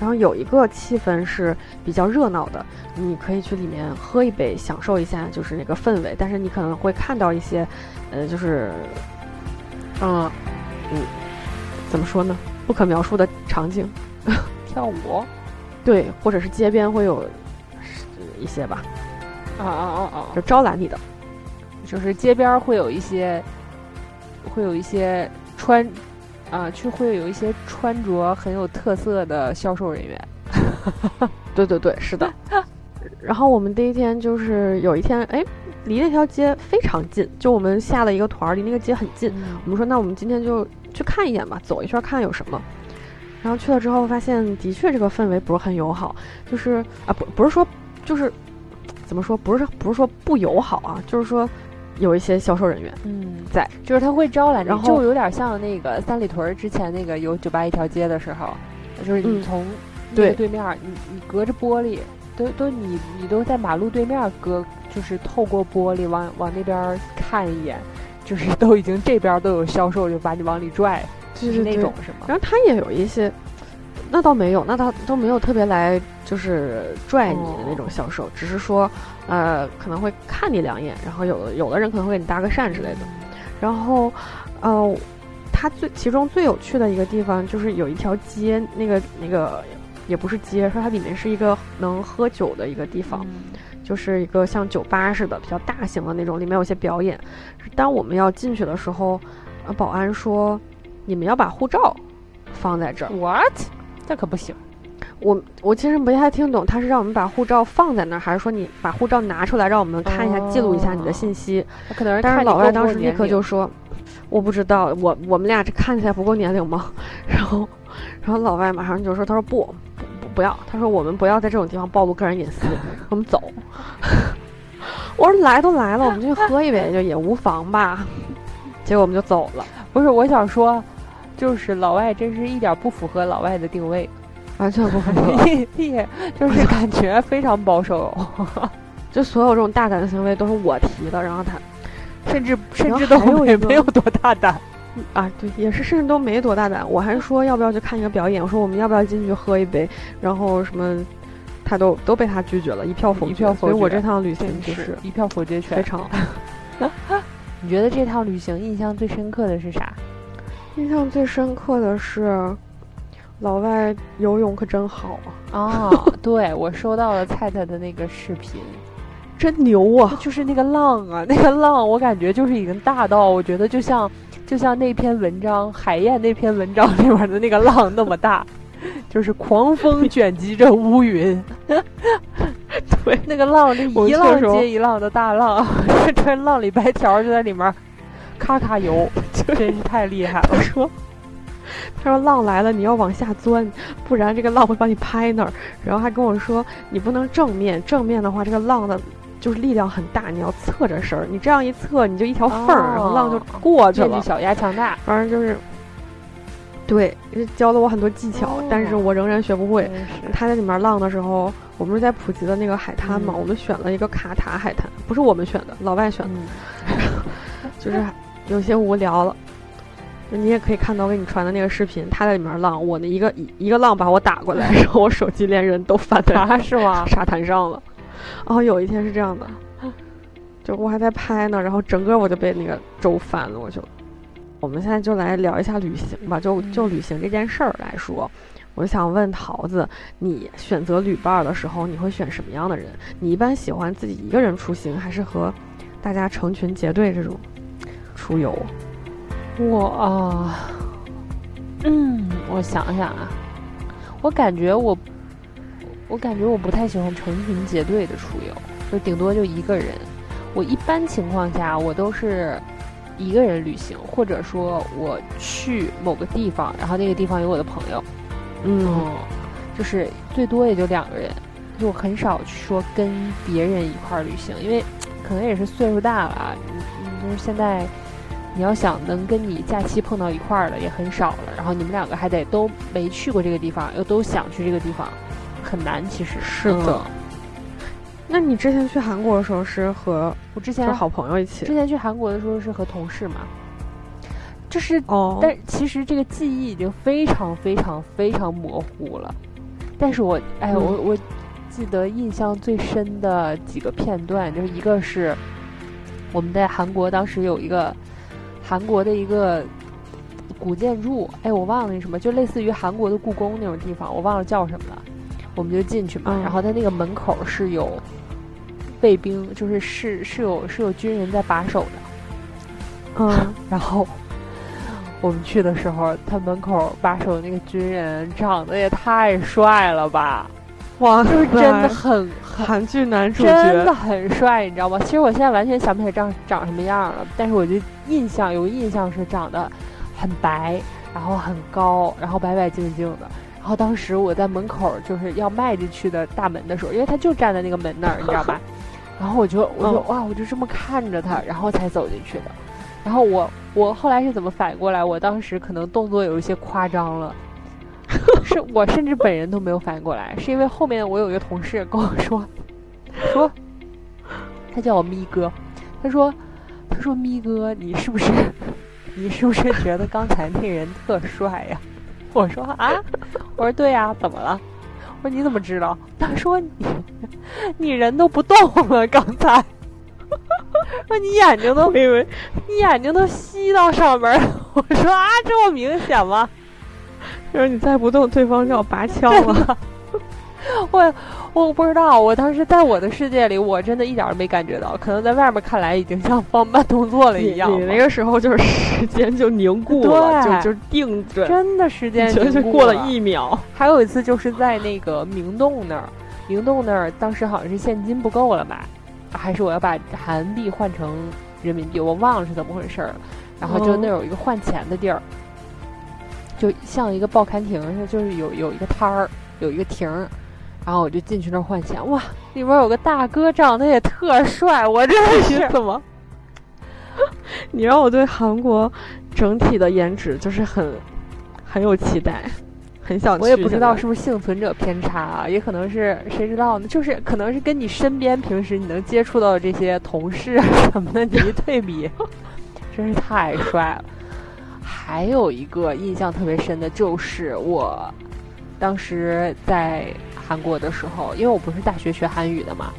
然后有一个气氛是比较热闹的，你可以去里面喝一杯，享受一下就是那个氛围。但是你可能会看到一些，怎么说呢，不可描述的场景，跳舞，对，或者是街边会有一些吧，就招揽你的，就是街边会有一些穿。啊，会有一些穿着很有特色的销售人员。对对对，是的。然后我们第一天就是有一天，哎，离那条街非常近，就我们下了一个团，离那个街很近。我们说，那我们今天就去看一眼吧，走一圈看有什么。然后去了之后，发现的确这个氛围不是很友好，就是啊，不是说就是怎么说，不是说不友好啊，就是说。有一些销售人员在，就是他会招揽，然后就有点像那个三里屯之前那个有981条街的时候，就是你从对面，你隔着玻璃都你都在马路对面就是透过玻璃往那边看一眼，就是都已经这边都有销售就把你往里拽，就是那种是吗？然后他也有一些，那倒没有特别来就是拽你的那种销售，只是说可能会看你两眼，然后有的人可能会给你搭个讪之类的。然后他其中最有趣的一个地方就是有一条街，那个也不是街，说它里面是一个能喝酒的一个地方，就是一个像酒吧似的比较大型的那种，里面有些表演。当我们要进去的时候，保安说你们要把护照放在这儿。 What？ 这可不行。我其实没太听懂，他是让我们把护照放在那儿，还是说你把护照拿出来让我们看一下，记录一下你的信息？可能是。但是老外当时立刻就说：“我不知道，我们俩这看起来不够年龄吗？”然后老外马上就说：“他说不要，他说我们不要在这种地方暴露个人隐私，我们走。”我说：“来都来了，我们就喝一杯，就也无妨吧。”结果我们就走了。不是，我想说，就是老外真是一点不符合老外的定位。完全不符合，就是感觉非常保守。就所有这种大胆的行为都是我提的，然后他甚至都没有多大胆啊，对，也是甚至都没多大胆。我还说要不要去看一个表演，我说我们要不要进去喝一杯，然后什么他都被他拒绝了，一票否决。所以我这趟旅行就是一票否决权，非常。你觉得这趟旅行印象最深刻的是啥？印象最深刻的是。老外游泳可真好啊！对，我收到了菜菜的那个视频，真牛啊！就是那个浪啊，那个浪，我感觉就是已经大到我觉得就像那篇文章海燕那篇文章里面的那个浪那么大，就是狂风卷集着乌云。对，那个浪一浪接一浪的大浪，穿浪里白条就在里面咔咔游，真是太厉害了。我说。他说浪来了你要往下钻，不然这个浪会把你拍那儿。然后还跟我说你不能正面的话这个浪的就是力量很大，你要侧着身，你这样一侧你就一条缝儿，然后浪就过去了。小鸭强大，反正就是对，教了我很多技巧，但是我仍然学不会。他在里面浪的时候，我们是在普吉的那个海滩嘛，我们选了一个卡塔海滩，不是我们选的，老外选的，就是有些无聊了。你也可以看到我给你传的那个视频，他在里面浪，我的一个浪把我打过来，然后我手机连人都翻在是吗？沙滩上了。然后有一天是这样的，就我还在拍呢，然后整个我就被那个舟翻了。我们现在就来聊一下旅行吧，就旅行这件事儿来说，我想问桃子，你选择旅伴的时候，你会选什么样的人？你一般喜欢自己一个人出行，还是和大家成群结队这种出游？我，我想想啊，我感觉我不太喜欢成群结队的出游，就顶多就一个人。我一般情况下我都是一个人旅行，或者说我去某个地方，然后那个地方有我的朋友，就是最多也就两个人，就很少说跟别人一块旅行，因为可能也是岁数大了，你就是现在你要想能跟你假期碰到一块儿的也很少了，然后你们两个还得都没去过这个地方，又都想去这个地方，很难其实。是的。那你之前去韩国的时候是和我之前好朋友一起？之前去韩国的时候是和同事嘛，就是但其实这个记忆已经非常非常非常模糊了，但是我记得印象最深的几个片段，就是一个是我们在韩国当时有一个韩国的一个古建筑，我忘了那什么，就类似于韩国的故宫那种地方，我忘了叫什么了。我们就进去嘛，然后它那个门口是有卫兵，就是是有军人在把守的。然后我们去的时候，他门口把守那个军人长得也太帅了吧！哇，就是真的很韩剧男主角，真的很帅，你知道吗？其实我现在完全想不起来长什么样了，但是我就有印象是长得很白，然后很高，然后白白净净的。然后当时我在门口就是要迈进去的大门的时候，因为他就站在那个门那儿，你知道吧？然后我就哇，我就这么看着他，然后才走进去的。然后我后来是怎么反过来？我当时可能动作有一些夸张了，是我甚至本人都没有反应过来，是因为后面我有一个同事跟我说，他叫我咪哥，他说咪哥，你是不是觉得刚才那人特帅呀？我说啊，我说对呀，怎么了？我说你怎么知道？他说你人都不动了，刚才。说你眼睛都吸到上面。我说啊，这么明显吗？就是你再不动，对方就要拔枪了。我不知道，我当时在我的世界里，我真的一点都没感觉到，可能在外面看来已经像放慢动作了一样。你那个时候就是时间就凝固了，就定准，真的时间凝固了，就过了一秒。还有一次就是在那个明洞那儿，当时好像是现金不够了吧，还是我要把韩币换成人民币，我忘了是怎么回事了。然后就那有一个换钱的地儿，就像一个报刊亭似的，就是有一个摊儿，有一个亭。然后我就进去那儿换钱，哇，里边有个大哥长得也特帅，我真的是怎么？你让我对韩国整体的颜值就是很有期待，很想去。我也不知道是不是幸存者偏差啊，也可能是谁知道呢？就是可能是跟你身边平时你能接触到的这些同事什么的，你一对比，真是太帅了。还有一个印象特别深的就是我当时在韩国的时候，因为我不是大学学韩语的嘛，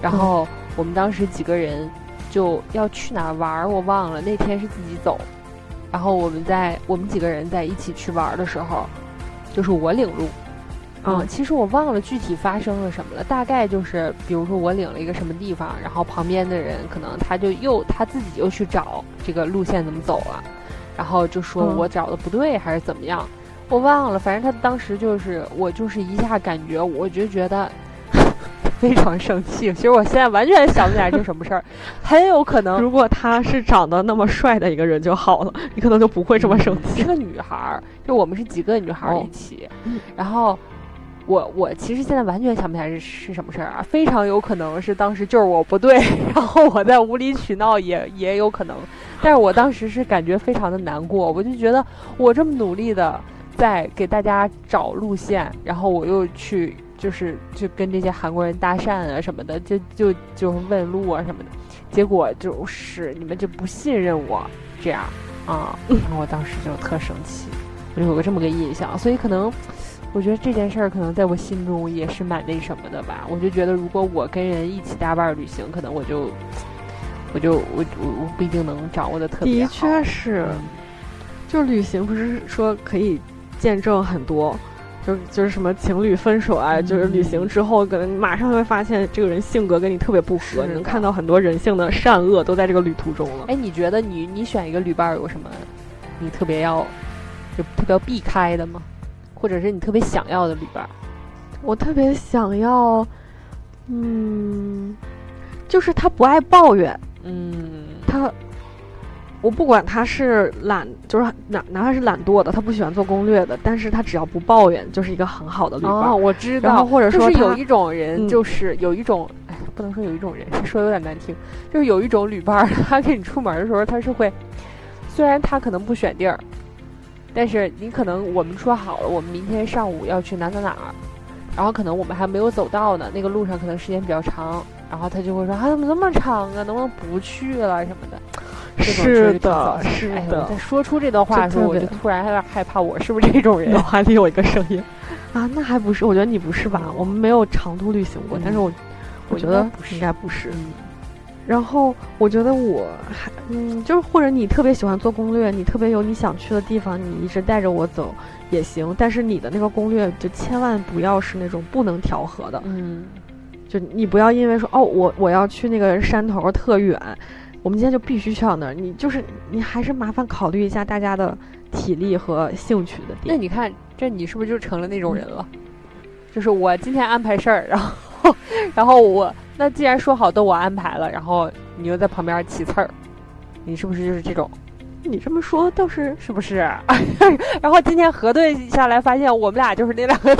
然后我们当时几个人就要去哪儿玩我忘了，那天是自己走，然后我们几个人在一起去玩的时候，就是我领路，其实我忘了具体发生了什么了，大概就是比如说我领了一个什么地方，然后旁边的人可能他自己又去找这个路线怎么走了，然后就说我找的不对还是怎么样，我忘了，反正他当时就是我就是一下感觉，我就觉得非常生气。其实我现在完全想不起来这什么事儿，很有可能如果他是长得那么帅的一个人就好了，你可能就不会这么生气。是个女孩，就我们是几个女孩一起，然后我其实现在完全想不起来是什么事儿啊，非常有可能是当时就是我不对，然后我在无理取闹也有可能，但是我当时是感觉非常的难过，我就觉得我这么努力的。在给大家找路线，然后我又去就跟这些韩国人搭讪啊什么的，就是问路啊什么的，结果就是你们就不信任我这样啊，然后我当时就特生气，我就有个这么个印象，所以可能我觉得这件事儿可能在我心中也是蛮那什么的吧，我就觉得如果我跟人一起搭伴旅行，可能我不一定能掌握的特别好。的确是，就旅行不是说可以见证很多，就是什么情侣分手啊，就是旅行之后可能马上会发现这个人性格跟你特别不合，你能看到很多人性的善恶都在这个旅途中了。哎，你觉得你选一个旅伴有什么你特别要避开的吗？或者是你特别想要的旅伴？我特别想要，就是他不爱抱怨，我不管他是就是哪怕是懒惰的，他不喜欢做攻略的，但是他只要不抱怨，就是一个很好的旅伴。哦，我知道。然后或者说，就是有一种人，就是有一种，不能说有一种人，说有点难听，就是有一种旅伴，他跟你出门的时候，他是会，虽然他可能不选地儿，但是你可能我们说好了，我们明天上午要去哪儿，然后可能我们还没有走到呢，那个路上可能时间比较长，然后他就会说啊，怎么那么长啊，能不能不去了什么的。是的。在说出这段话的时候，我就突然有点害怕，我是不是这种人？脑海里有一个声音啊，那还不是？我觉得你不是吧？我们没有长途旅行过，但是我觉得应该不是。然后我觉得我还就是或者你特别喜欢做攻略，你特别有你想去的地方，你一直带着我走也行，但是你的那个攻略就千万不要是那种不能调和的。就你不要因为说哦，我要去那个山头特远。我们今天就必须去到那儿，你还是麻烦考虑一下大家的体力和兴趣的点。那你看，这你是不是就成了那种人了？就是我今天安排事儿，然后我那既然说好都我安排了，然后你又在旁边起刺儿，你是不是就是这种？你这么说倒是不是？然后今天核对下来，发现我们俩就是那两个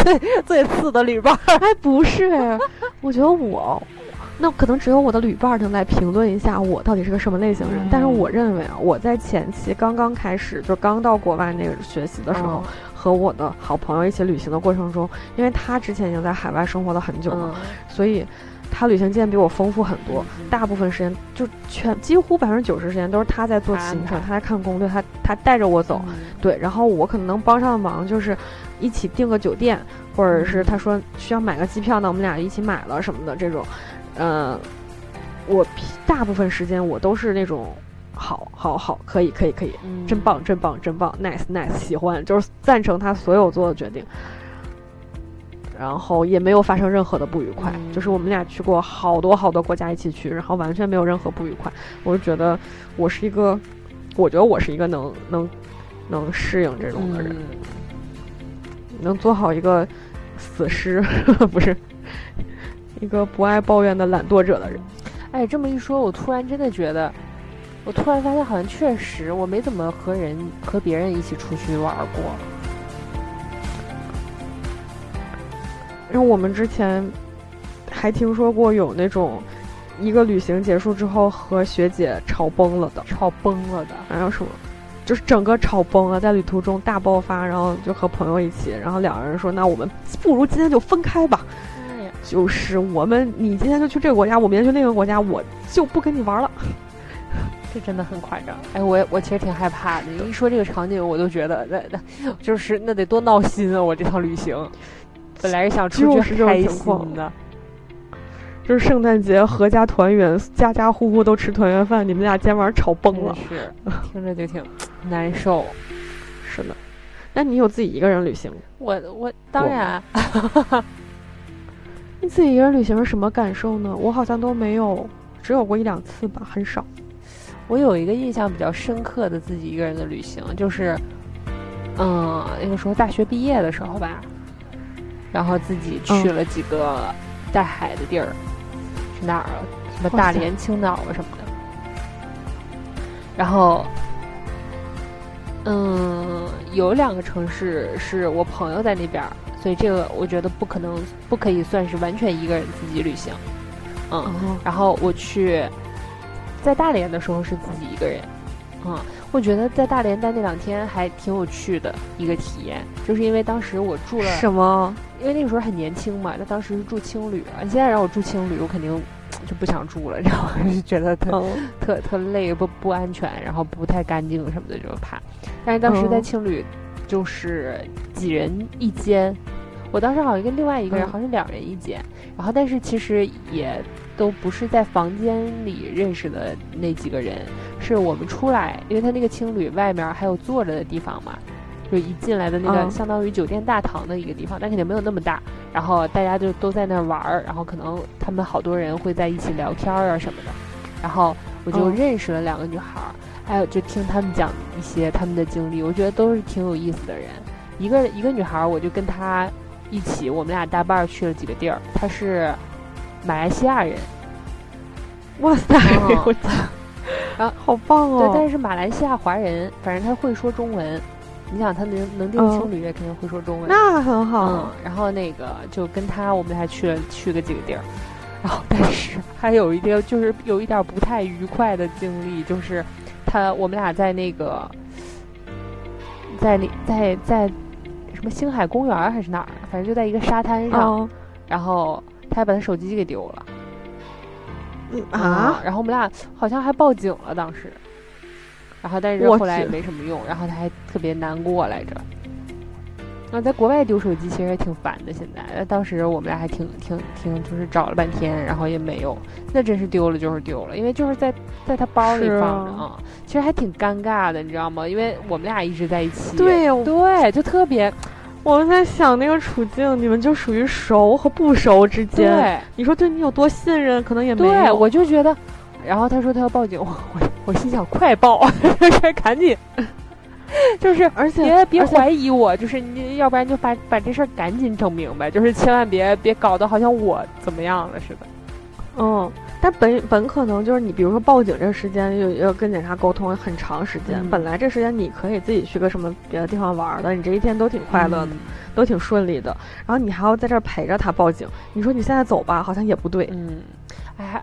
最次的旅伴。哎，不是，我觉得我。那可能只有我的旅伴能来评论一下我到底是个什么类型人，但是我认为啊，我在前期刚刚开始，就刚到国外那个学习的时候，和我的好朋友一起旅行的过程中，因为他之前已经在海外生活了很久了，所以他旅行经验比我丰富很多，大部分时间就几乎90%时间都是他在做行程，他在看攻略，他带着我走，对，然后我可能能帮上忙，就是一起订个酒店，或者是他说需要买个机票呢，我们俩一起买了什么的这种。我大部分时间我都是那种好可以、真棒 nice 喜欢，就是赞成他所有做的决定，然后也没有发生任何的不愉快，就是我们俩去过好多国家一起去，然后完全没有任何不愉快。我觉得我是一个能适应这种的人，能做好一个死尸不是一个不爱抱怨的懒惰者的人。哎，这么一说，我突然发现好像确实我没怎么和别人一起出去玩过。因为我们之前还听说过有那种一个旅行结束之后和学姐吵崩了的，然后什么就是整个吵崩了，在旅途中大爆发，然后就和朋友一起，然后两个人说那我们不如今天就分开吧，就是你今天就去这个国家，我明天去那个国家，我就不跟你玩了。这真的很夸张。哎，我其实挺害怕的，一说这个场景我都觉得那就是那得多闹心啊！我这趟旅行本来是想出去开心的，就是圣诞节合家团圆，家家户户都吃团圆饭，你们俩今晚吵崩了，是听着就挺难受。是的。那你有自己一个人旅行？我当然。你自己一个人旅行是什么感受呢？我好像都没有，只有过一两次吧，很少。我有一个印象比较深刻的自己一个人的旅行，就是，那个时候大学毕业的时候吧，然后自己去了几个带海的地儿，是哪儿啊？什么大连、青岛啊什么的。然后，有两个城市是我朋友在那边。所以这个我觉得不可以算是完全一个人自己旅行，然后我去在大连的时候是自己一个人，我觉得在大连待那2天还挺有趣的一个体验，就是因为当时我住了什么？因为那个时候很年轻嘛，那当时是住青旅，现在让我住青旅，我肯定就不想住了，然后就觉得特累，不安全，然后不太干净什么的就怕。但是当时在青旅。就是几人一间，我当时好像跟另外一个人好像2人一间，然后但是其实也都不是在房间里认识的那几个人，是我们出来，因为他那个青旅外面还有坐着的地方嘛，就一进来的那个相当于酒店大堂的一个地方，但肯定没有那么大，然后大家就都在那玩，然后可能他们好多人会在一起聊天啊什么的，然后我就认识了两个女孩，还有就听他们讲一些他们的经历，我觉得都是挺有意思的人。一个女孩，我就跟她一起，我们俩搭伴去了几个地儿。她是马来西亚人，哇塞，我操！啊，好棒哦！对，但是马来西亚华人，反正他会说中文。你想，他能订情侣也肯定会说中文，那很好。然后那个就跟他，我们还去了几个地儿。然后，但是还有一点就是有一点不太愉快的经历，就是我们俩在那个在什么星海公园还是哪儿，反正就在一个沙滩上，然后他还把他手机给丢了。然后我们俩好像还报警了当时，然后但是后来也没什么用，然后他还特别难过来着。那在国外丢手机其实也挺烦的，现在当时我们俩还挺就是找了半天，然后也没有，那真是丢了就是丢了，因为就是在他包里放着啊，其实还挺尴尬的，你知道吗？因为我们俩一直在一起，对，就特别。我们在想那个处境，你们就属于熟和不熟之间。对，你说对你有多信任，可能也没有。对，我就觉得，然后他说他要报警，我心想快报，赶紧，就是而且别怀疑我，就是你要不然就把这事儿赶紧整明白，就是千万别搞得好像我怎么样了似的。但本可能就是你，比如说报警这个时间要跟警察沟通很长时间，本来这时间你可以自己去个什么别的地方玩的，你这一天都挺快乐的，都挺顺利的，然后你还要在这儿陪着他报警，你说你现在走吧，好像也不对，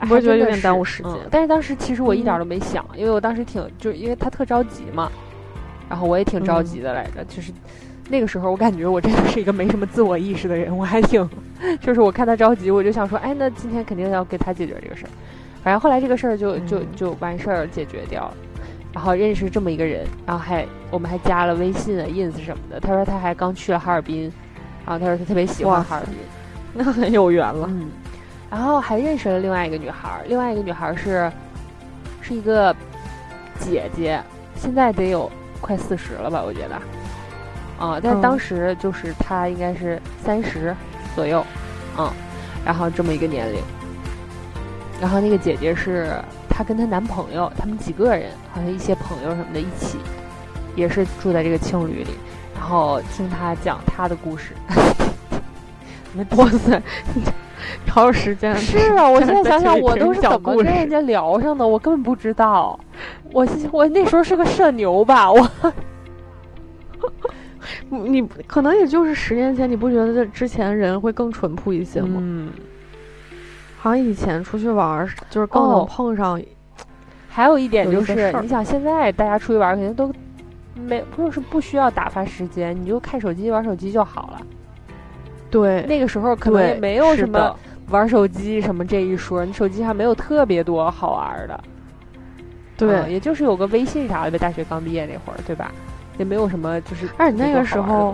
我也觉得有点耽误时间。但是当时其实我一点都没想，因为我当时就因为他特着急嘛，然后我也挺着急的来着，就是。那个时候我感觉我真的是一个没什么自我意识的人，我还就是我看他着急，我就想说，哎，那今天肯定要给他解决这个事儿。反正后来这个事儿就完事儿解决掉了，然后认识这么一个人，然后我们还加了微信啊、ins 什么的。他说他还刚去了哈尔滨，然后他说他特别喜欢哈尔滨，那很有缘了。然后还认识了另外一个女孩，另外一个女孩是一个姐姐，现在得有快40了吧，我觉得。但当时就是他应该是30左右，然后这么一个年龄。然后那个姐姐是她跟她男朋友，他们几个人好像一些朋友什么的一起，也是住在这个青旅里。然后听她讲她的故事，哇塞，好有时间。是啊，我现在想想，我都是怎么跟人家聊上的，我根本不知道。我那时候是个社牛吧，我。你可能也就是10年前，你不觉得这之前人会更淳朴一些吗？好像以前出去玩就是更能碰上。还有一点就是，你想现在大家出去玩肯定都不需要打发时间，你就看手机玩手机就好了。对，那个时候可能也没有什么玩手机什么这一说，你手机上没有特别多好玩的。对，也就是有个微信啥的呗，大学刚毕业那会儿，对吧？也没有什么，就是而且那个时候，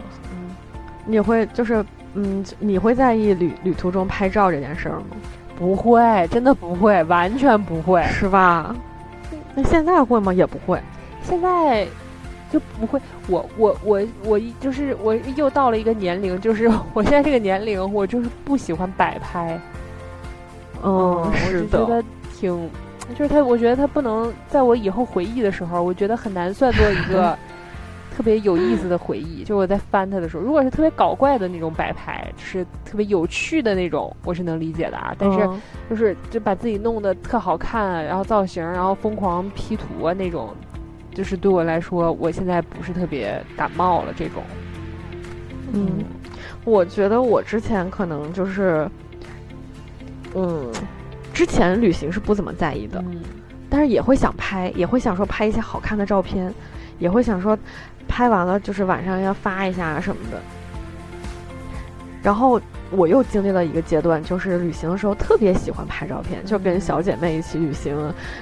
你会就是你会在意旅途中拍照这件事儿吗？不会，真的不会，完全不会，是吧？那现在会吗？也不会，现在就不会。我就是我又到了一个年龄，就是我现在这个年龄，我就是不喜欢摆拍。是的，我觉得就是我觉得他不能在我以后回忆的时候，我觉得很难算作一个。特别有意思的回忆，就是我在翻它的时候，如果是特别搞怪的那种摆拍，就是特别有趣的那种，我是能理解的啊。但是就把自己弄得特好看，然后造型，然后疯狂 P 图啊那种，就是对我来说，我现在不是特别感冒了这种。我觉得我之前可能就是，之前旅行是不怎么在意的，但是也会想拍，也会想说拍一些好看的照片。也会想说拍完了就是晚上要发一下什么的。然后我又经历了一个阶段，就是旅行的时候特别喜欢拍照片，就跟小姐妹一起旅行，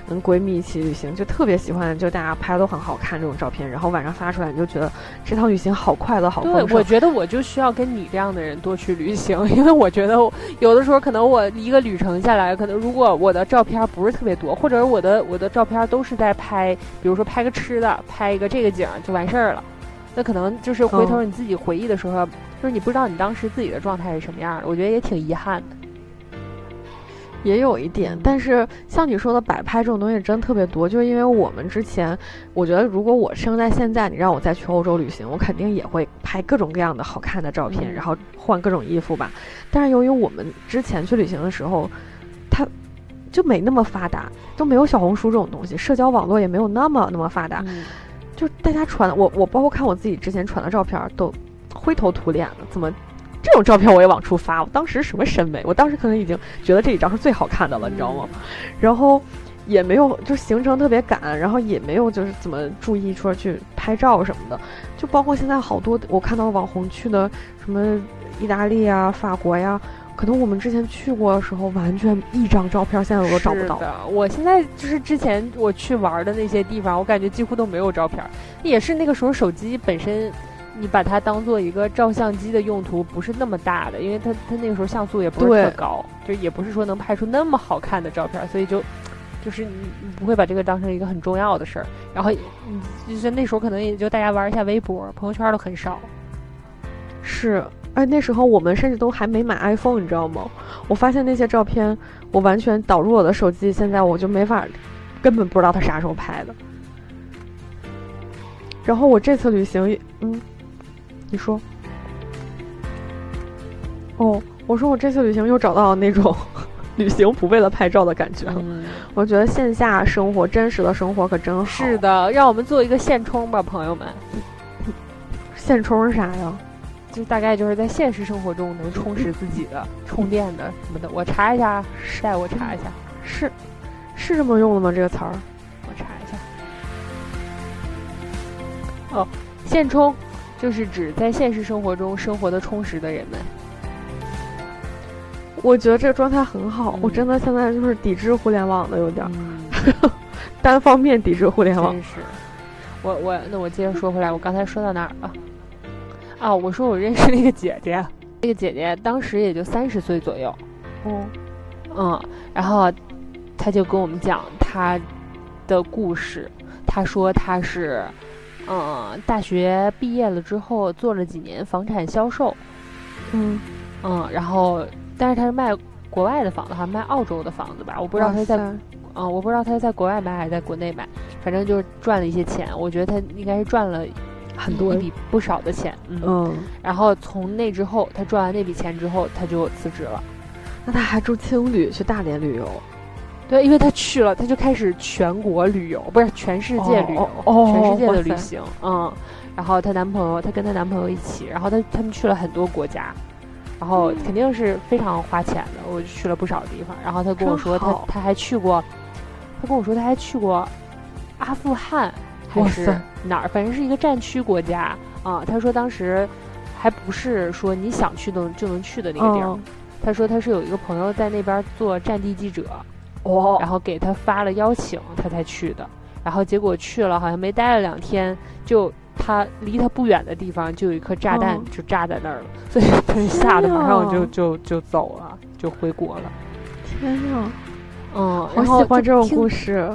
跟闺蜜一起旅行，就特别喜欢，就大家拍都很好看这种照片，然后晚上发出来你就觉得这趟旅行好快乐好丰盛。对，我觉得我就需要跟你这样的人多去旅行，因为我觉得有的时候可能我一个旅程下来，可能如果我的照片不是特别多，或者我的照片都是在拍，比如说拍个吃的，拍一个这个景就完事儿了，那可能就是回头你自己回忆的时候，就是你不知道你当时自己的状态是什么样的，我觉得也挺遗憾的。也有一点，但是像你说的摆拍这种东西真特别多，就是因为我们之前，我觉得如果我生在现在，你让我再去欧洲旅行，我肯定也会拍各种各样的好看的照片，然后换各种衣服吧。但是由于我们之前去旅行的时候，它就没那么发达，都没有小红书这种东西，社交网络也没有那么发达，就大家传的，我包括看我自己之前传的照片都灰头土脸的，怎么？这种照片我也往出发，我当时什么审美，我当时可能已经觉得这一张是最好看的了，你知道吗？然后也没有就行程特别赶，然后也没有就是怎么注意说去拍照什么的，就包括现在好多我看到网红去的什么意大利啊、法国呀，可能我们之前去过的时候完全一张照片现在我都找不到。是的，我现在就是之前我去玩的那些地方，我感觉几乎都没有照片，也是那个时候手机本身你把它当做一个照相机的用途不是那么大的，因为它那个时候像素也不是特高，就也不是说能拍出那么好看的照片，所以就是你不会把这个当成一个很重要的事儿。然后你就是那时候可能也就大家玩一下微博，朋友圈都很少。是，哎，那时候我们甚至都还没买 iPhone， 你知道吗？我发现那些照片，我完全导入我的手机，现在我就没法，根本不知道它啥时候拍的。然后我这次旅行，你说，我说我这次旅行又找到那种旅行不为了拍照的感觉了。我觉得线下生活、真实的生活可真好。是的，让我们做一个现充吧，朋友们。现充是啥呀？就大概就是在现实生活中能充实自己的、充电的什么的。我查一下，带我查一下，是这么用的吗？这个词儿，我查一下。现充。就是指在现实生活中生活的充实的人们，我觉得这个状态很好。我真的现在就是抵制互联网的有点，单方面抵制互联网。真是，那我接着说回来，我刚才说到哪儿了？啊，我说我认识那个姐姐，那个姐姐当时也就30岁左右，然后她就跟我们讲她的故事。她说她是。大学毕业了之后做了几年房产销售，然后但是他是卖国外的房子，还卖澳洲的房子吧，我不知道他在，我不知道他是在国外买还是在国内买，反正就是赚了一些钱，我觉得他应该是赚了很多一笔不少的钱，然后从那之后，他赚完那笔钱之后，他就辞职了。那他还住青旅去大连旅游？对，因为他去了，他就开始全国旅游，不是全世界旅游，全世界的旅行。然后她跟她男朋友一起，然后他们去了很多国家，然后肯定是非常花钱的，我就去了不少地方。然后她跟我说，她还去过阿富汗还是哪儿，反正是一个战区国家啊。她说当时还不是说你想去就能去的那个地儿，她说她是有一个朋友在那边做战地记者。然后给他发了邀请，他才去的。然后结果去了，好像没待了2天，就他离他不远的地方就有一颗炸弹，就炸在那儿了。所以他吓得马上就走了，就回国了。天哪！好喜欢这种故事。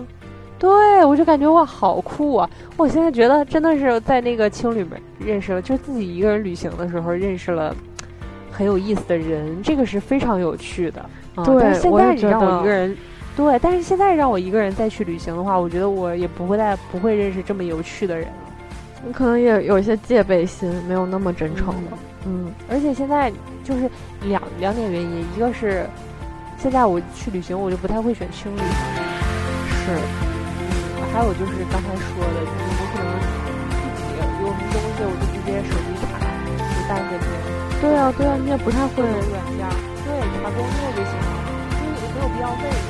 对，我就感觉哇，好酷啊！我现在觉得真的是在那个青旅里面认识了，就是自己一个人旅行的时候认识了很有意思的人，这个是非常有趣的。对，但是现在你让我一个人。对，但是现在让我一个人再去旅行的话，我觉得我也不会认识这么有趣的人了。你可能也有一些戒备心，没有那么真诚了。而且现在就是两点原因，一个是现在我去旅行，我就不太会选青旅，是。还有就是刚才说的，就是我可能自己有什么东西，我就直接手机查，就带着别人。对啊，你也不太会软件，对，查攻略就行了，因为没有必要背。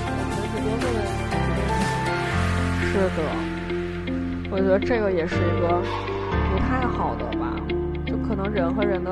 是的，我觉得这个也是一个不太好的吧，就可能人和人的